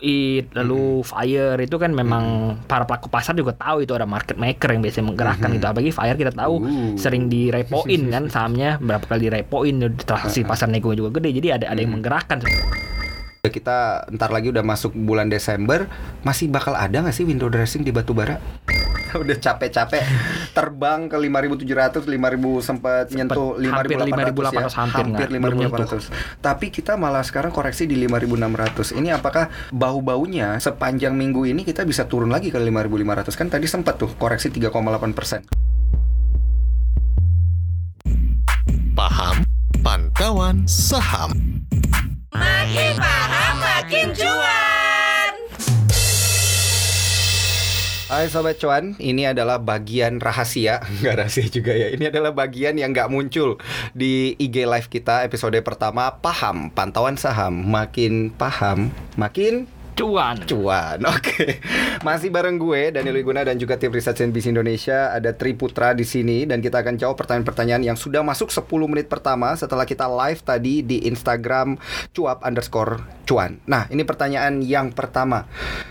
It, lalu Fire itu kan memang para pelaku pasar juga tahu itu ada market maker yang biasanya menggerakkan itu. Apalagi Fire kita tahu sering direpoin kan sahamnya, berapa kali direpoin, transaksi pasar nego juga gede. Jadi ada yang menggerakkan. Kita ntar lagi udah masuk bulan Desember, masih bakal ada nggak sih window dressing di batubara? Udah capek-capek terbang ke 5.700, 5.000 sempat nyentuh 5.800 ya, hampir 5.800. Tapi kita malah sekarang koreksi di 5.600. Ini apakah bau-baunya sepanjang minggu ini kita bisa turun lagi ke 5.500? Kan tadi sempat tuh koreksi 3,8%. Paham Pantauan Saham. Makin paham, makin cuan. Hai Sobat Cuan, ini adalah bagian rahasia. Nggak rahasia juga ya, ini adalah bagian yang nggak muncul di IG Live kita. Episode pertama, Paham Pantauan Saham. Makin paham, makin cuan. Oke. Masih bareng gue Daniel Wiguna dan juga tim riset CNBC Indonesia, ada Tri Putra di sini, dan kita akan jawab pertanyaan-pertanyaan yang sudah masuk 10 menit pertama setelah kita live tadi di Instagram Cuap Underscore Cuan. Nah, ini pertanyaan yang pertama.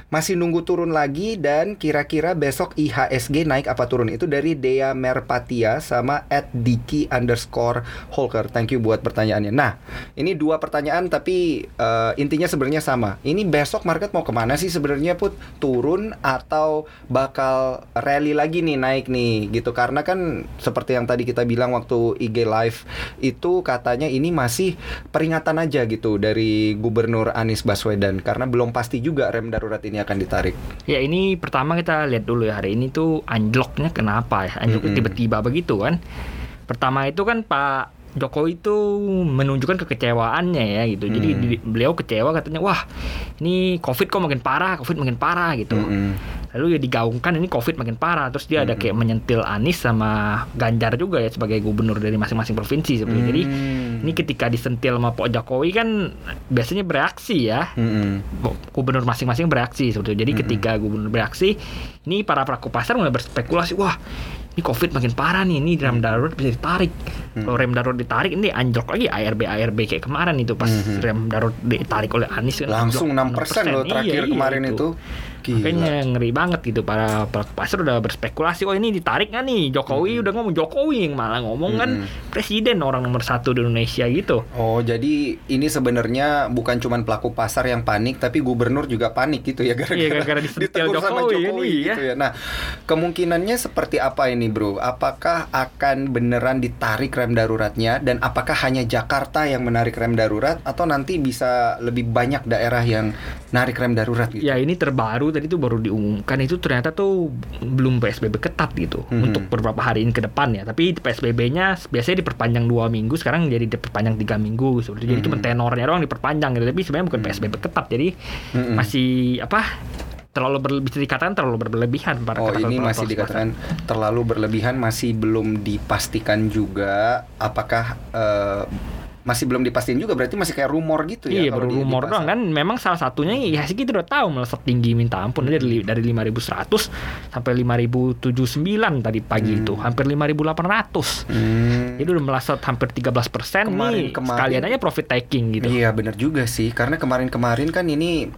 Masih nunggu turun lagi, dan kira-kira besok IHSG naik apa turun? Itu dari Dea Merpatia sama @diki_holker. Thank you buat pertanyaannya. Nah, ini dua pertanyaan tapi intinya sebenarnya sama. Ini besok market mau kemana sih sebenarnya, Put? Turun atau bakal rally lagi nih, naik nih gitu? Karena kan seperti yang tadi kita bilang waktu IG Live itu, katanya ini masih peringatan aja gitu dari Gubernur Anies Baswedan, karena belum pasti juga rem darurat ini akan ditarik. Ya, ini pertama kita lihat dulu ya, hari ini tuh anjloknya kenapa ya, anjloknya tiba-tiba begitu kan. Pertama itu kan Pak Jokowi itu menunjukkan kekecewaannya ya gitu. Jadi beliau kecewa, katanya wah ini covid makin parah gitu. Lalu ya digaungkan ini covid makin parah, terus dia ada kayak menyentil Anies sama Ganjar juga ya sebagai gubernur dari masing-masing provinsi sebenarnya. Jadi ini ketika disentil sama Pak Jokowi kan biasanya bereaksi ya, gubernur masing-masing bereaksi sebetulnya. Jadi ketika gubernur bereaksi, ini para pelaku pasar mulai berspekulasi, wah ini covid makin parah nih, ini rem darurat bisa ditarik. Kalau rem darurat ditarik, ini anjlok lagi ARB kayak kemarin itu pas rem darurat ditarik oleh Anies langsung 6% loh terakhir. Iya, kemarin itu. Makanya ngeri banget gitu, para pasar udah berspekulasi, oh ini ditarik nggak nih Jokowi. Udah ngomong Jokowi yang malah ngomong kan presiden orang nomor 1 di Indonesia gitu. Oh, jadi ini sebenarnya bukan cuma pelaku pasar yang panik, tapi gubernur juga panik gitu ya, gara-gara ditegur sama Jokowi ini, gitu ya. Nah, kemungkinannya seperti apa ini, Bro? Apakah akan beneran ditarik rem daruratnya, dan apakah hanya Jakarta yang menarik rem darurat, atau nanti bisa lebih banyak daerah yang narik rem darurat gitu? Ya, ini terbaru tadi tuh baru diumumkan, itu ternyata tuh belum PSBB ketat gitu untuk beberapa hari ini ke depan ya. Tapi PSBB-nya biasanya diperpanjang 2 minggu, sekarang jadi diperpanjang 3 minggu seperti. Jadi cuma tenornya doang diperpanjang gitu. Tapi sebenarnya bukan PSBB ketat. Jadi masih terlalu berlebihan para dikatakan terlalu berlebihan, masih belum dipastikan juga apakah masih belum dipastikan juga, berarti masih kayak rumor gitu ya. Iya, baru rumor doang kan. Memang salah satunya IHSG kita udah tahu melesat tinggi minta ampun, dari 5.100 sampai 5.079 tadi pagi itu, hampir 5.800. Jadi udah melesat hampir 13% nih. Sekalian aja profit taking gitu. Iya, benar juga sih, karena kemarin-kemarin kan ini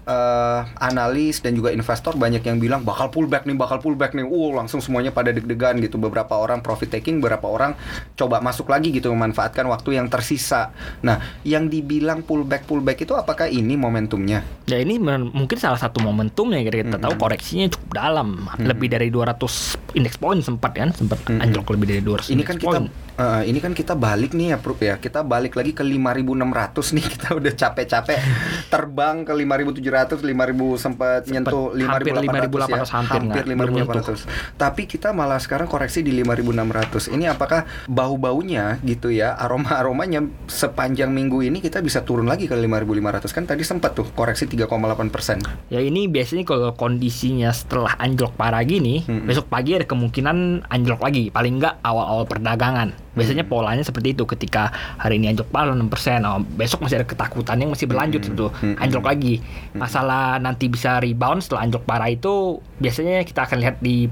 analis dan juga investor banyak yang bilang bakal pullback nih. Langsung semuanya pada deg-degan gitu. Beberapa orang profit taking, beberapa orang coba masuk lagi gitu, memanfaatkan waktu yang tersisa. Nah, yang dibilang pullback itu apakah ini momentumnya? Ya, ini mungkin salah satu momentumnya. Kita tahu koreksinya cukup dalam, lebih dari 200 index point sempat anjlok lebih dari 200 index point. Ini kan kita balik nih ya, Prof ya. Kita balik lagi ke 5.600 nih. Kita udah capek-capek terbang ke 5.700, 5.000 sempat nyentuh 5.800 ya, hampir 5.800. Tapi kita malah sekarang koreksi di 5.600. Ini apakah bau-baunya gitu ya, aroma-aromanya sepanjang minggu ini kita bisa turun lagi ke 5.500? Kan tadi sempat tuh koreksi 3,8%. Ya, ini biasanya kalau kondisinya setelah anjlok parah gini, besok pagi ada kemungkinan anjlok lagi, paling nggak awal-awal perdagangan. Biasanya polanya seperti itu. Ketika hari ini anjlok parah 6%, besok masih ada ketakutan yang masih berlanjut tuh, anjlok lagi. Masalah nanti bisa rebound setelah anjlok parah itu biasanya kita akan lihat di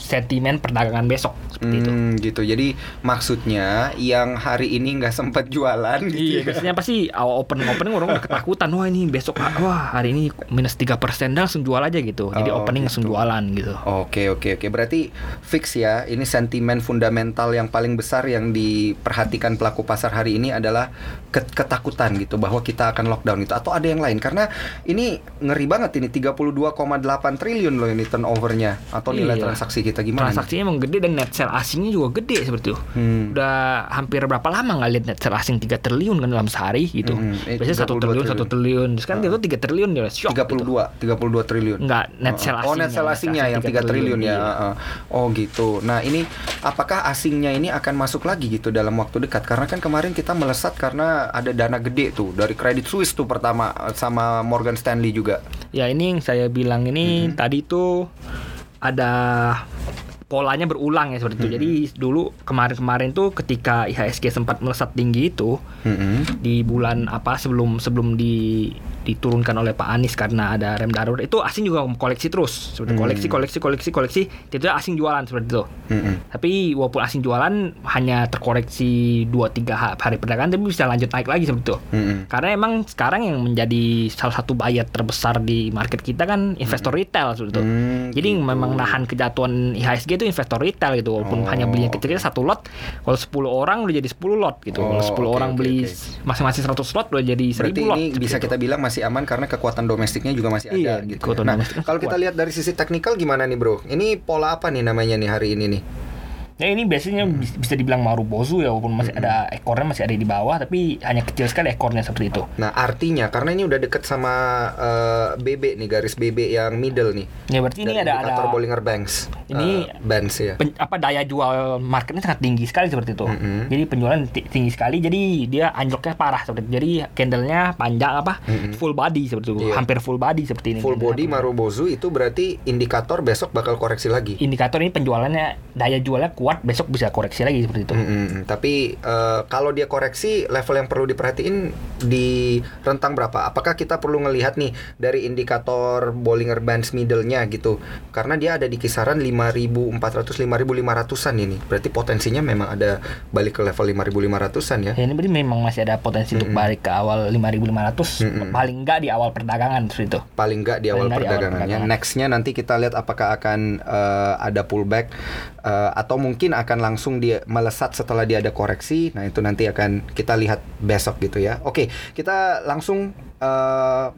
sentimen perdagangan besok seperti itu. Gitu. Jadi maksudnya yang hari ini nggak sempat jualan gitu. Iya, biasanya pasti awal opening orang udah ketakutan, wah ini besok, wah hari ini minus 3% langsung jual aja gitu. Jadi opening langsung jualan gitu. Oke. Berarti fix ya, ini sentimen fundamental yang paling besar yang diperhatikan pelaku pasar hari ini adalah ketakutan gitu bahwa kita akan lockdown itu, atau ada yang lain, karena ini ngeri banget ini 32,8 triliun loh ini turnovernya atau nilai transaksi kita. Gimana? Transaksinya emang gede dan net sell asingnya juga gede seperti itu. Udah hampir berapa lama nggak lihat net sell asing 3 triliun kan dalam sehari gitu. Biasanya 1 triliun. Terus kan itu 3 triliun dia shock. 32 triliun. Enggak, net sell asingnya. Oh, net sell asingnya yang 3 triliun ya. Oh gitu. Nah, ini apakah asingnya ini akan masuk lagi gitu dalam waktu dekat? Karena kan kemarin kita melesat karena ada dana gede tuh dari Credit Suisse tuh pertama sama Morgan Stanley juga. Ya, ini yang saya bilang ini tadi tuh ada polanya berulang ya seperti itu. Jadi dulu kemarin-kemarin tuh ketika IHSG sempat melesat tinggi itu di bulan apa sebelum diturunkan oleh Pak Anies karena ada rem darurat itu, asing juga koleksi terus seperti koleksi itu asing jualan seperti itu. Tapi walaupun asing jualan hanya terkoreksi 2-3 hari perdagangan tapi bisa lanjut naik lagi seperti itu. Karena emang sekarang yang menjadi salah satu buyer terbesar di market kita kan investor retail seperti itu. Jadi memang nahan kejatuhan IHSG itu investor retail gitu, walaupun hanya belinya kecil-kecil 1 lot, kalau 10 orang udah jadi 10 lot gitu. Kalau 10 orang beli masing-masing 100 lot udah jadi 1000 lot. Berarti ini bisa kita bilang masih aman karena kekuatan domestiknya juga masih ada gitu. Nah, kalau kita lihat dari sisi teknikal gimana nih, Bro? Ini pola apa nih namanya nih hari ini nih? Ya ini biasanya bisa dibilang marubozu ya, walaupun masih ada ekornya, masih ada di bawah tapi hanya kecil sekali ekornya seperti itu. Nah, artinya karena ini udah deket sama BB nih, garis BB yang middle nih. Ya berarti ini ada Bollinger Bands. Ini bands ya. Daya jual marketnya sangat tinggi sekali seperti itu. Jadi penjualan tinggi sekali, jadi dia anjloknya parah seperti itu. Jadi candlenya panjang full body seperti itu. Hampir full body seperti ini. Full body marubozu itu berarti indikator besok bakal koreksi lagi. Indikator ini penjualannya, daya jualnya kuat, besok bisa koreksi lagi seperti itu. Tapi kalau dia koreksi, level yang perlu diperhatiin di rentang berapa? Apakah kita perlu ngelihat nih dari indikator Bollinger Bands middle-nya gitu? Karena dia ada di kisaran 5.400-5.500an ini. Berarti potensinya memang ada balik ke level 5.500an ya? Ya ini berarti memang masih ada potensi untuk balik ke awal 5.500, paling nggak di awal perdagangan seperti itu. Paling nggak di awal perdagangannya. Next-nya nanti kita lihat apakah akan ada pullback atau mungkin akan langsung dia melesat setelah dia ada koreksi. Nah itu nanti akan kita lihat besok gitu ya. Oke, kita langsung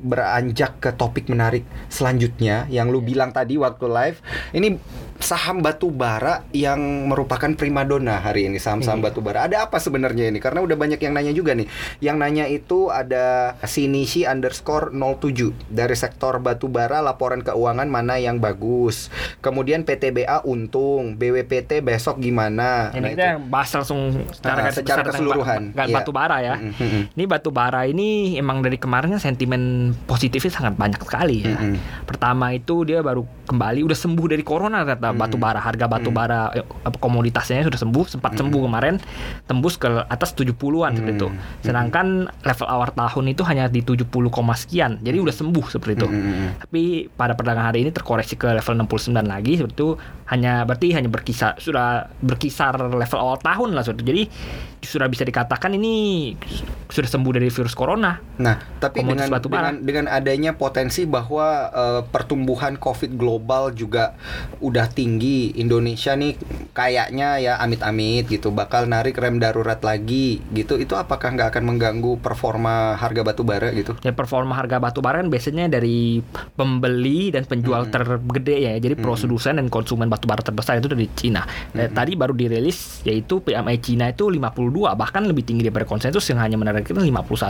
beranjak ke topik menarik selanjutnya yang lu bilang tadi waktu live. Ini saham batubara yang merupakan primadona hari ini, saham-saham batubara. Ada apa sebenarnya ini? Karena udah banyak yang nanya juga nih. Yang nanya itu ada Sinishi _ 07 dari sektor batubara, laporan keuangan mana yang bagus. Kemudian PTBA untung, BWPT besok gimana? Ini kita bahas langsung secara keseluruhan. Batu bara ya. Ini batu bara ini emang dari kemarin sentimen positifnya sangat banyak sekali ya. Pertama itu dia baru kembali, udah sembuh dari corona ternyata batu bara, harga batu bara komoditasnya sudah sembuh, sempat sembuh kemarin, tembus ke atas 70-an seperti itu. Sedangkan level awal tahun itu hanya di 70 sekian. Jadi udah sembuh seperti itu. Tapi pada perdagangan hari ini terkoreksi ke level 69 lagi seperti itu. Berarti hanya berkisar, sudah berkisar level awal tahun lah sudah. Jadi sudah bisa dikatakan ini sudah sembuh dari virus corona. Nah, tapi dengan adanya potensi bahwa pertumbuhan COVID global juga udah tinggi, Indonesia nih kayaknya ya amit-amit gitu bakal narik rem darurat lagi gitu. Itu apakah nggak akan mengganggu performa harga batu bara gitu? Ya performa harga batu bara kan biasanya dari pembeli dan penjual tergede ya. Jadi produsen dan konsumen batu bara terbesar itu dari Cina. Tadi baru dirilis yaitu PMI Cina itu 52, bahkan lebih tinggi daripada konsensus yang hanya menargetkan 51,4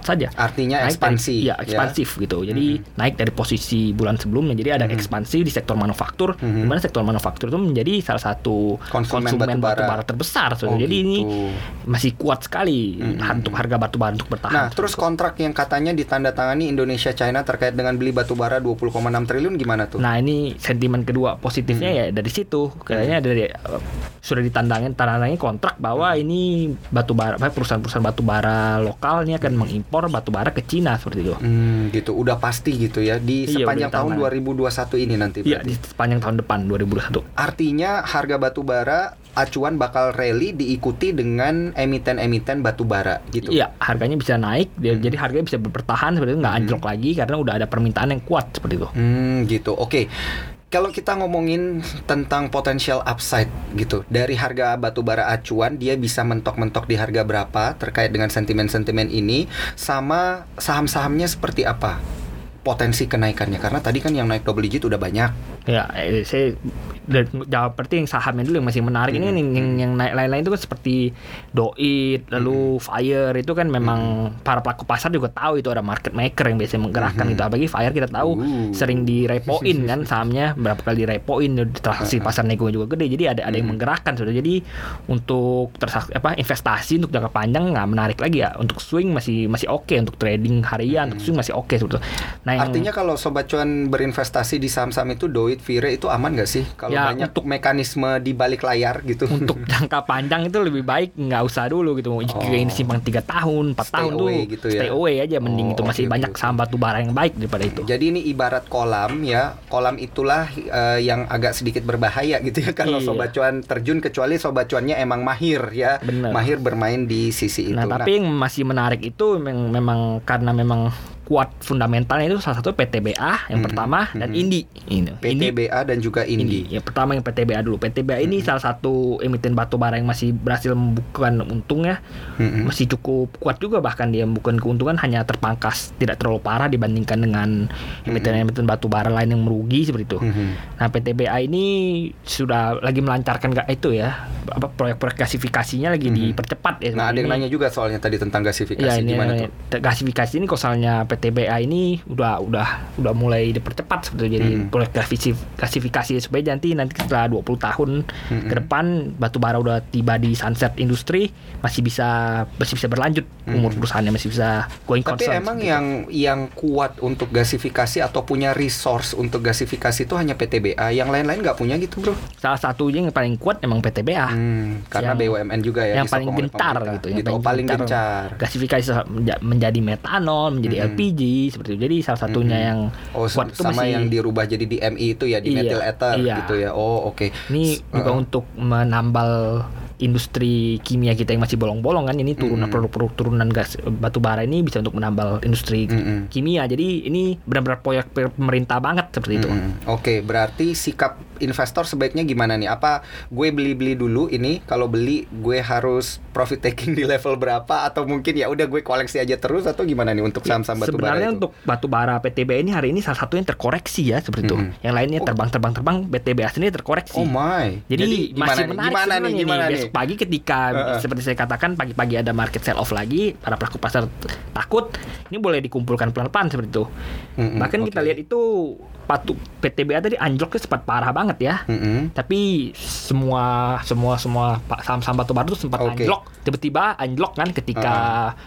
saja. Artinya naik ekspansi. Iya, ekspansif gitu. Jadi naik dari posisi bulan sebelumnya. Jadi ada ekspansi di sektor manufaktur, di mana sektor manufaktur itu menjadi salah satu konsumen batubara terbesar. So. Jadi gitu. Ini masih kuat sekali untuk harga batubara untuk bertahan. Nah, terus kontrak yang katanya ditandatangani Indonesia China terkait dengan beli batubara 20,6 triliun gimana tuh? Nah, ini sentimen kedua positifnya ya dari situ kayaknya dari sudah ditantangin kontrak bahwa ini batubara, perusahaan-perusahaan batubara lokalnya akan mengimpor batubara ke Cina seperti itu. Gitu, udah pasti gitu ya di sepanjang tahun 2021 ini nanti. Iya, di sepanjang tahun depan 2021. Artinya harga batubara acuan bakal rally diikuti dengan emiten-emiten batubara gitu. Iya, harganya bisa naik, jadi harganya bisa bertahan seperti itu, nggak anjlok lagi karena udah ada permintaan yang kuat seperti itu. Gitu, oke. Kalau kita ngomongin tentang potential upside gitu, dari harga batubara acuan dia bisa mentok-mentok di harga berapa terkait dengan sentimen-sentimen ini, sama saham-sahamnya seperti apa potensi kenaikannya, karena tadi kan yang naik double digit udah banyak. Ya, saya jawab seperti yang sahamnya dulu yang masih menarik ini yang lain-lain itu kan seperti Doit, lalu Fire itu kan memang para pelaku pasar juga tahu itu ada market maker yang biasanya menggerakkan itu. Apalagi Fire kita tahu sering direpoin kan sahamnya, berapa kali direpoin, transaksi pasar nego juga gede. Jadi ada yang menggerakkan sudah. Jadi untuk investasi untuk jangka panjang nggak menarik lagi ya. Untuk swing masih oke, untuk trading harian untuk swing masih oke sebetulnya. Artinya kalau Sobat Cuan berinvestasi di saham-saham itu Doit, Fire itu aman nggak sih? Kalau ya, banyak mekanisme di balik layar gitu. Untuk jangka panjang itu lebih baik nggak usah dulu gitu. Ini simpan 3 tahun, 4 tahun tuh gitu ya? Stay away aja. Mending itu masih banyak saham batubara yang baik daripada itu. Jadi ini ibarat kolam ya. Kolam itulah yang agak sedikit berbahaya gitu ya. Kalau Sobat Cuan terjun, kecuali Sobat Cuannya emang mahir ya. Bener. Mahir bermain di sisi itu. Nah, tapi yang masih menarik itu memang karena memang kuat fundamentalnya itu salah satu PTBA yang pertama dan Indy. PTBA dan juga Indy. Ya, pertama yang PTBA dulu. PTBA ini salah satu emiten batubara yang masih berhasil membukukan untungnya. Masih cukup kuat juga, bahkan dia bukan keuntungan hanya terpangkas tidak terlalu parah dibandingkan dengan emiten-emiten batubara lain yang merugi seperti itu. Nah, PTBA ini sudah lagi melancarkan proyek-proyek gasifikasinya lagi dipercepat ya. Nah, ada yang nanya juga soalnya tadi tentang gasifikasi gimana tuh? Gasifikasi ini kosalnya PTBA ini udah mulai dipercepat sebetulnya, jadi proyek gasifikasi supaya nanti setelah 20 tahun ke depan batubara udah tiba di sunset industri masih bisa berlanjut umur perusahaannya, masih bisa going concern. Tapi emang yang kuat untuk gasifikasi atau punya resource untuk gasifikasi itu hanya PTBA, yang lain-lain nggak punya gitu bro? Salah satunya yang paling kuat emang PTBA karena BUMN juga ya yang paling gencar gitu, paling gencar gasifikasi menjadi metanol, menjadi LPG seperti itu. Jadi salah satunya yang kuat itu sama yang dirubah jadi DMI itu ya, di methyl ether gitu ya. Ini juga untuk menambal industri kimia kita yang masih bolong-bolong kan. Ini turunan produk-produk turunan gas batubara ini bisa untuk menambal industri kimia. Jadi ini benar-benar proyek pemerintah banget seperti itu. Berarti sikap investor sebaiknya gimana nih? Apa gue beli-beli dulu ini? Kalau beli gue harus profit taking di level berapa, atau mungkin ya udah gue koleksi aja terus, atau gimana nih untuk saham-saham batubara? Sebenarnya itu, untuk batubara PTBA ini hari ini salah satu yang terkoreksi ya seperti itu. Yang lainnya terbang-terbang, PTBA sendiri terkoreksi. Jadi masih menarik gimana nih? Pagi ketika seperti saya katakan, pagi-pagi ada market sell off lagi, para pelaku pasar takut, ini boleh dikumpulkan pelan-pelan seperti itu. Bahkan kita lihat itu PTBA tadi anjloknya sempat parah banget ya. Tapi semua saham-saham batubara itu sempat anjlok, tiba-tiba anjlok kan ketika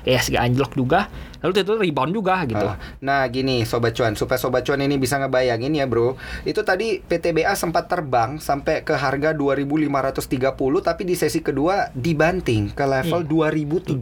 IHSG anjlok juga, lalu tiba-tiba rebound juga gitu. Nah gini Sobat Cuan, supaya Sobat Cuan ini bisa ngebayangin ya bro, itu tadi PTBA sempat terbang sampai ke harga 2.530, tapi di sesi kedua dibanting ke level 2.310.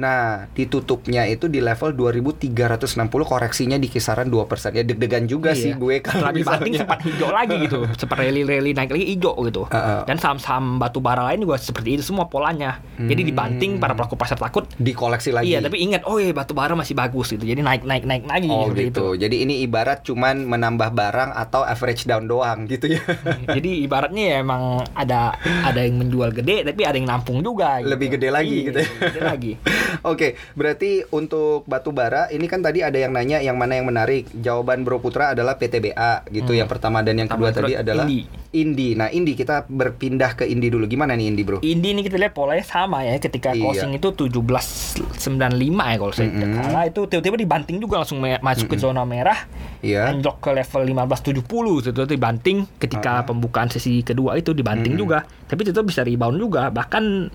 Nah ditutupnya itu di level 2.360, koreksinya di kisaran 2%. Ya degan juga sih gue kalau dibanting sempat hijau lagi gitu, sempat rally naik lagi hijau gitu. Dan saham-saham batubara lain juga seperti itu semua polanya. Jadi dibanting, para pelaku pasar takut, dikoleksi lagi. Iya, tapi ingat batubara masih bagus gitu. Jadi naik lagi gitu. Jadi ini ibarat cuman menambah barang atau average down doang gitu ya. Jadi ibaratnya ya emang ada yang menjual gede tapi ada yang nampung juga gitu. Lebih gede lagi gitu. Gede lagi. Berarti untuk batubara ini kan tadi ada yang nanya yang mana yang menarik. Jawaban Bro Putra adalah PTBA gitu yang pertama, dan yang kedua tadi adalah Indy. Nah, Indy kita berpindah ke Indy dulu. Gimana nih Indy bro? Indy ini kita lihat polanya sama ya, ketika closing itu 17.95 ya kalau saya tidak salah, itu tiba-tiba dibanting juga langsung masuk ke zona merah. yeah, anjlok ke level 15.70 itu dibanting ketika pembukaan sesi kedua itu dibanting juga, tapi tetap bisa rebound juga, bahkan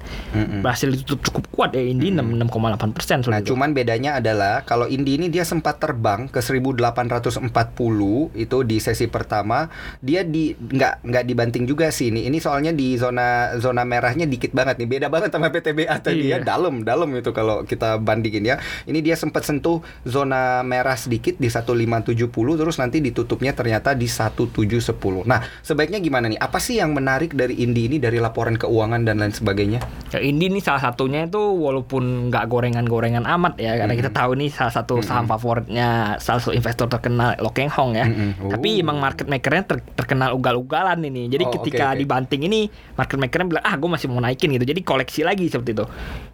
berhasil ditutup cukup kuat ya Indy 6,8% Nah itu. Cuman bedanya adalah kalau Indy ini dia sempat terbang ke 1.840 itu di sesi pertama, dia di nggak dibanting juga sih ini soalnya di zona merahnya dikit banget nih, beda banget sama PTBA tadi ya, dalam itu kalau kita bandingin ya. Ini dia sempat sentuh zona merah sedikit di 1.570 terus nanti ditutupnya ternyata di 1.710. Nah, sebaiknya gimana nih? Apa sih yang menarik dari Indy ini dari laporan keuangan dan lain sebagainya? Ya, Indy ini salah satunya itu walaupun nggak gorengan-gorengan amat ya, karena kita tahu ini salah satu saham favoritnya salah satu investor terkenal Loh Keng Hong ya. Tapi emang market makernya terkenal ugal-ugalan ini. Jadi ketika dibanting ini market makernya bilang gue masih mau naikin gitu. Jadi koleksi lagi seperti itu.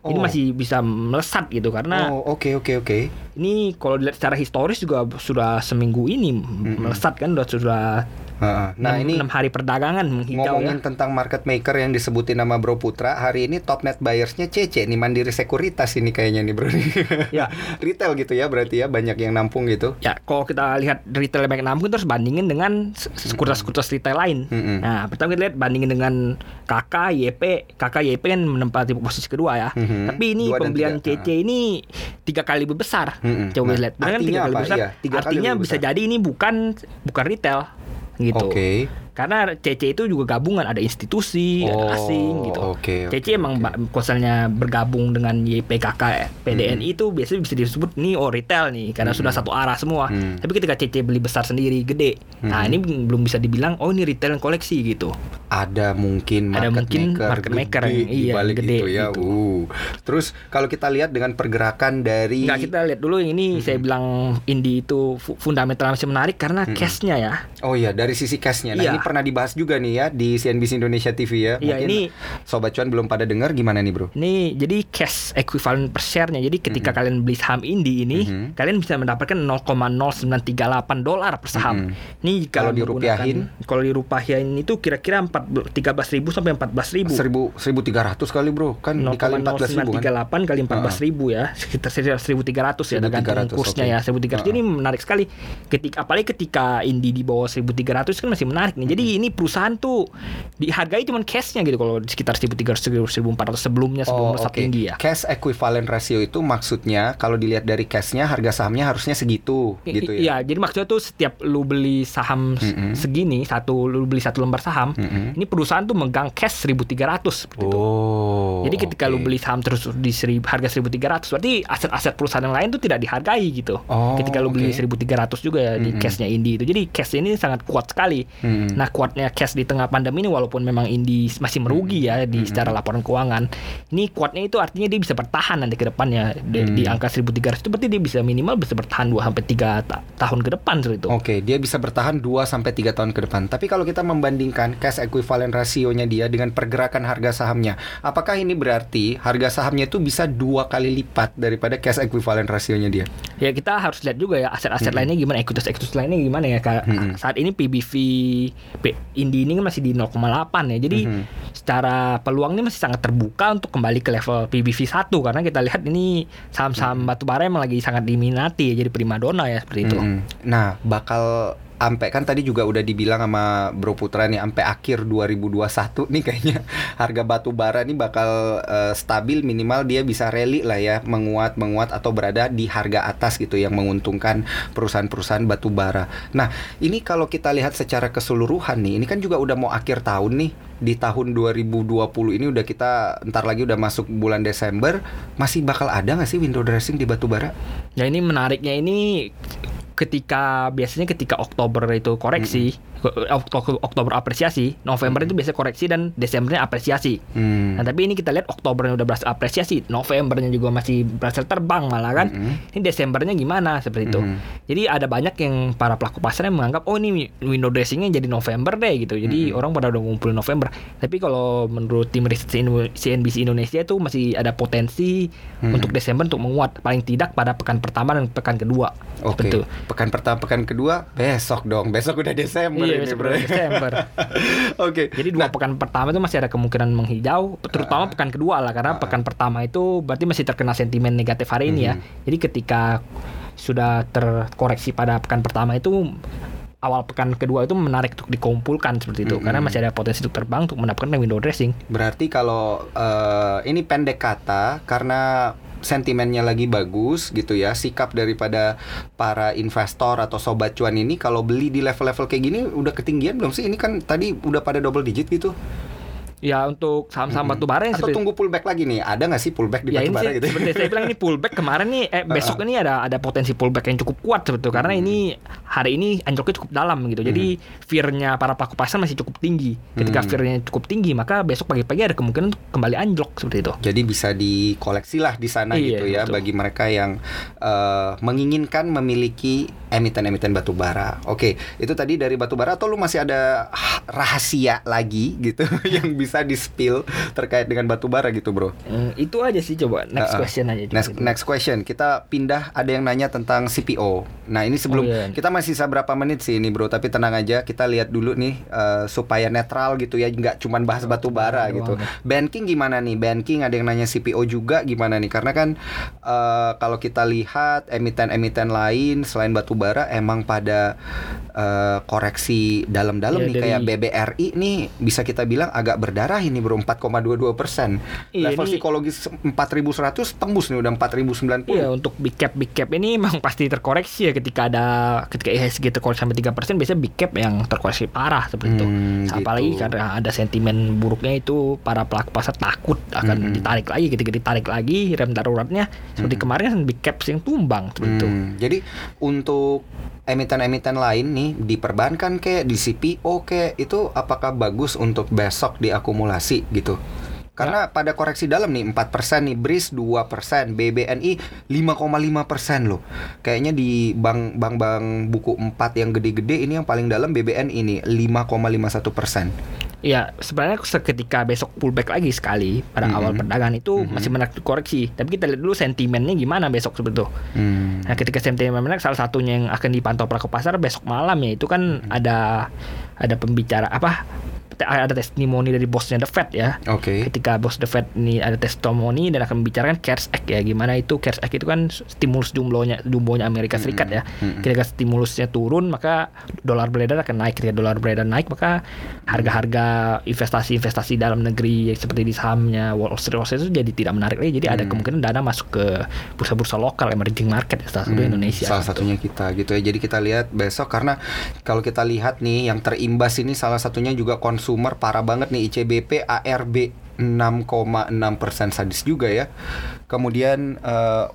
Ini masih bisa melesat gitu karena ini kalau dilihat secara historis juga sudah seminggu ini melesat kan sudah nah 6 hari perdagangan menghijau. Ngomongin tentang market maker yang disebutin nama Bro Putra, hari ini top net buyersnya CC nih, Mandiri Sekuritas ini kayaknya nih Bro. Ya, retail gitu ya berarti ya, banyak yang nampung gitu. Ya, kalau kita lihat retail yang nampung terus bandingin dengan sekuritas-sekuritas retail lain. Nah, pertama kita lihat bandingin dengan KK YP kan menempati posisi kedua ya. Tapi ini pembelian CC ini 3 kali lebih besar. Coba lihat. Dengan artinya 3 kali besar. Artinya bisa besar. Jadi ini bukan retail gitu. Karena CC itu juga gabungan, ada institusi, ada asing gitu. CC emang konselnya bergabung dengan YPKK, PDNI itu biasanya bisa disebut nih retail nih karena sudah satu arah semua. Tapi ketika CC beli besar sendiri gede, nah ini belum bisa dibilang ini retail koleksi gitu. Ada mungkin market maker yang gede itu ya. Gitu. Terus kalau kita lihat dengan pergerakan dari kita lihat dulu yang ini saya bilang Indy itu fundamental masih menarik karena cashnya ya. Oh iya, dari sisi cashnya. Nah, ini pernah dibahas juga nih ya di CNBC Indonesia TV ya. Mungkin ini Sobat Cuan belum pada dengar, gimana nih Bro? Ini jadi cash equivalent per share-nya. Jadi ketika kalian beli saham Indy ini, kalian bisa mendapapkan $0.0938 per saham. Ini kalau dirupiahin, itu kira-kira 13.000 sampai 14.000. 1.300 kali Bro, kan dikali 14.000 kan. 0,0938 kali 14.000 ya. Sekitar 1.300 ya tergantung kursnya ya. 1.300 ini menarik sekali. Apalagi ketika Indy di bawah 1.300 kan masih menarik nih. Jadi ini perusahaan tuh dihargai cuman cashnya gitu, kalau sekitar 1.300-1.400 sebelumnya tinggi ya. Cash equivalent ratio itu maksudnya kalau dilihat dari cashnya harga sahamnya harusnya segitu gitu ya. Iya, jadi maksudnya tuh setiap lu beli saham segini, lu beli satu lembar saham, ini perusahaan tuh megang cash 1.300 seperti itu. Jadi ketika lu beli saham terus di harga 1.300 berarti aset-aset perusahaan yang lain tuh tidak dihargai gitu. Ketika lu beli 1.300 juga ya di cashnya Indy itu. Jadi cash ini sangat kuat sekali. Nah kuatnya cash di tengah pandemi ini walaupun memang Indy masih merugi ya di secara laporan keuangan, ini kuatnya itu artinya dia bisa bertahan nanti ke depannya di angka 1.300 itu berarti dia bisa minimal bisa bertahan 2-3 tahun ke depan itu. Dia bisa bertahan 2-3 tahun ke depan. Tapi kalau kita membandingkan cash equivalent rasionya dia dengan pergerakan harga sahamnya, apakah ini berarti harga sahamnya itu bisa 2 kali lipat daripada cash equivalent rasionya dia? Ya kita harus lihat juga ya aset-aset lainnya gimana, ekuitas-ekuitas lainnya gimana ya. Saat ini PBV Indy ini masih di 0,8 ya. Jadi secara peluang ini masih sangat terbuka untuk kembali ke level PBV 1 karena kita lihat ini saham-saham batubara emang lagi sangat diminati ya, jadi primadona ya seperti itu. Nah, bakal ampe kan tadi juga udah dibilang sama Bro Putra nih, ampe akhir 2021 nih kayaknya harga batu bara nih bakal stabil, minimal dia bisa rally lah ya, menguat atau berada di harga atas gitu yang menguntungkan perusahaan-perusahaan batu bara. Nah, ini kalau kita lihat secara keseluruhan nih, ini kan juga udah mau akhir tahun nih. Di tahun 2020 ini udah kita ntar lagi udah masuk bulan Desember, masih bakal ada enggak sih window dressing di batu bara? Ya ini menariknya ini Biasanya ketika Oktober itu koreksi, Oktober apresiasi, November itu biasanya koreksi dan Desembernya apresiasi. Nah, tapi ini kita lihat Oktobernya udah berhasil apresiasi, Novembernya juga masih berhasil terbang malah kan. Ini Desembernya gimana seperti itu. Jadi ada banyak yang para pelaku pasarnya menganggap ini window dressingnya jadi November deh gitu. Jadi orang pada udah ngumpulin November. Tapi kalau menurut tim riset CNBC Indonesia itu masih ada potensi untuk Desember untuk menguat paling tidak pada pekan pertama dan pekan kedua. Betul. Pekan pertama, pekan kedua, besok dong. Besok udah Desember. Desember. Jadi 2 pekan pertama itu masih ada kemungkinan menghijau, terutama pekan kedua lah karena pekan pertama itu berarti masih terkena sentimen negatif hari ini ya. Jadi ketika sudah terkoreksi pada pekan pertama itu, awal pekan kedua itu menarik untuk dikumpulkan seperti itu, karena masih ada potensi untuk terbang untuk mendapatkan window dressing. Berarti kalau ini pendek kata, karena sentimennya lagi bagus gitu ya, sikap daripada para investor atau sobat cuan ini kalau beli di level-level kayak gini udah ketinggian belum sih? Ini kan tadi udah pada double digit gitu. Ya untuk saham-saham batubara yang atau seperti... tunggu pullback lagi nih, ada nggak sih pullback di batubara gitu? Seperti saya bilang ini pullback kemarin nih, besok ini ada potensi pullback yang cukup kuat sebetulnya, karena ini hari ini anjloknya cukup dalam gitu, jadi fearnya para pelaku pasar masih cukup tinggi. Ketika fearnya cukup tinggi, maka besok pagi-pagi ada kemungkinan kembali anjlok seperti itu. Jadi bisa dikoleksi lah di sana gitu ya, betul. Bagi mereka yang menginginkan memiliki emiten-emiten batubara. Oke, itu tadi dari batubara. Atau lu masih ada rahasia lagi gitu yang bisa bisa di-spill terkait dengan batubara gitu bro? Itu aja sih, coba next question aja. Next question, kita pindah, ada yang nanya tentang CPO. Nah ini sebelum, kita masih bisa berapa menit sih ini bro, tapi tenang aja, kita lihat dulu nih supaya netral gitu ya, nggak cuma bahas batubara gitu. Banking gimana nih? Banking ada yang nanya CPO juga gimana nih? Karena kan kalau kita lihat emiten-emiten lain selain batubara emang pada koreksi dalam-dalam nih, kayak BBRI nih bisa kita bilang agak berdampak darah ini bro, 4,22%. Level psikologis 4.100 tembus nih, udah 4.090. Iya, untuk big cap ini memang pasti terkoreksi ya, ketika IHSG terkoreksi sampai 3%, biasanya big cap yang terkoreksi parah seperti itu. Apalagi karena ada sentimen buruknya itu, para pelaku pasar takut akan ditarik lagi, ketika ditarik lagi rem daruratnya seperti kemarin kan big cap yang tumbang seperti itu. Jadi untuk emiten-emiten lain nih, di perbankan kayak di CPO kayak itu, apakah bagus untuk besok diakumulasi gitu? Karena pada koreksi dalam nih 4% nih, BRIS 2%, BBNI 5,5% loh. Kayaknya di bank-bank buku 4 yang gede-gede ini yang paling dalam BBNI ini 5,51%. Ya, sebenarnya ketika besok pullback lagi sekali pada awal perdagangan itu masih menarik koreksi. Tapi kita lihat dulu sentimennya gimana besok sebetulnya. Nah, ketika sentimen menarik, salah satunya yang akan dipantau pelaku pasar besok malam ya itu kan ada pembicara ada testimoni dari bosnya The Fed ya. Ketika bos The Fed ini ada testimoni dan akan membicarakan CARES Act ya, gimana itu CARES Act itu kan stimulus jumlahnya Amerika Serikat ya. Ketika stimulusnya turun, maka dolar beredar akan naik. Ketika dolar beredar naik, maka harga-harga investasi dalam negeri seperti di sahamnya Wall Street itu jadi tidak menarik lagi. Jadi ada kemungkinan dana masuk ke bursa-bursa lokal, emerging market ya, salah satunya Indonesia. Salah satunya kita gitu ya. Jadi kita lihat besok, karena kalau kita lihat nih yang terimbas ini salah satunya juga konsumer parah banget nih, ICBP ARB 6,6% sadis juga ya. Kemudian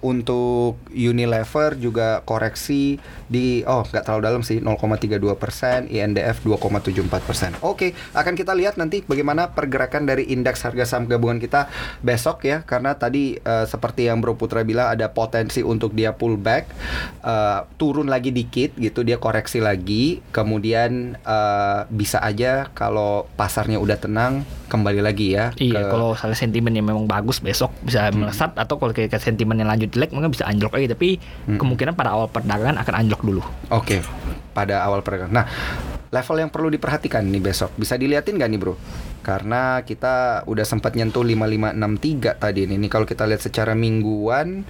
untuk Unilever juga koreksi di nggak terlalu dalam sih, 0,32%, INDF 2,74%. Oke, akan kita lihat nanti bagaimana pergerakan dari indeks harga saham gabungan kita besok ya, karena tadi seperti yang Bro Putra bilang ada potensi untuk dia pullback, turun lagi dikit gitu, dia koreksi lagi, kemudian bisa aja kalau pasarnya udah tenang kembali lagi ya. Iya, kalau sentimennya memang bagus besok bisa melesat, atau kalau sentimennya lanjut jelek mungkin bisa anjlok lagi, tapi kemungkinan pada awal perdagangan akan anjlok dulu. Oke, pada awal perdagangan. Nah, level yang perlu diperhatikan nih besok, bisa diliatin nggak nih bro? Karena kita udah sempat nyentuh 5563 tadi ini kalau kita lihat secara mingguan.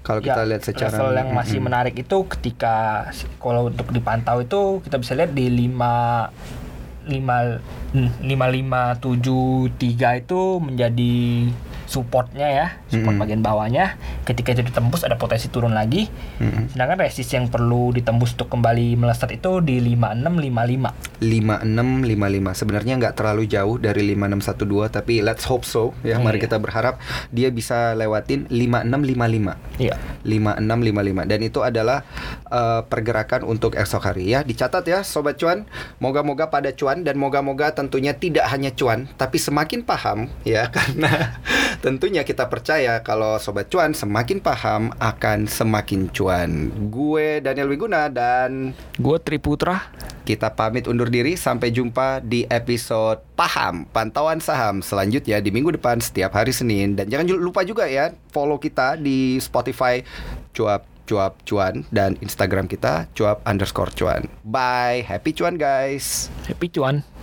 Kalau kita lihat secara level yang masih menarik itu ketika, kalau untuk dipantau itu kita bisa lihat di 5573 itu menjadi supportnya ya, support bagian bawahnya. Ketika itu ditembus ada potensi turun lagi. Sedangkan resist yang perlu ditembus untuk kembali melesat itu di 5655. Sebenarnya nggak terlalu jauh dari 5612, tapi let's hope so ya. Mari kita berharap dia bisa lewatin 5655. Iya. 5655, dan itu adalah pergerakan untuk esok hari ya. Dicatat ya sobat cuan. Moga-moga pada cuan, dan moga-moga tentunya tidak hanya cuan tapi semakin paham ya, karena tentunya kita percaya kalau Sobat Cuan semakin paham akan semakin cuan. Gue Daniel Wiguna dan gue Tri Putra. Kita pamit undur diri, sampai jumpa di episode Paham Pantauan Saham selanjutnya di minggu depan setiap hari Senin. Dan jangan lupa juga ya follow kita di Spotify Cuap Cuan, dan Instagram kita Cuap Underscore Cuan. Bye, happy cuan guys. Happy cuan.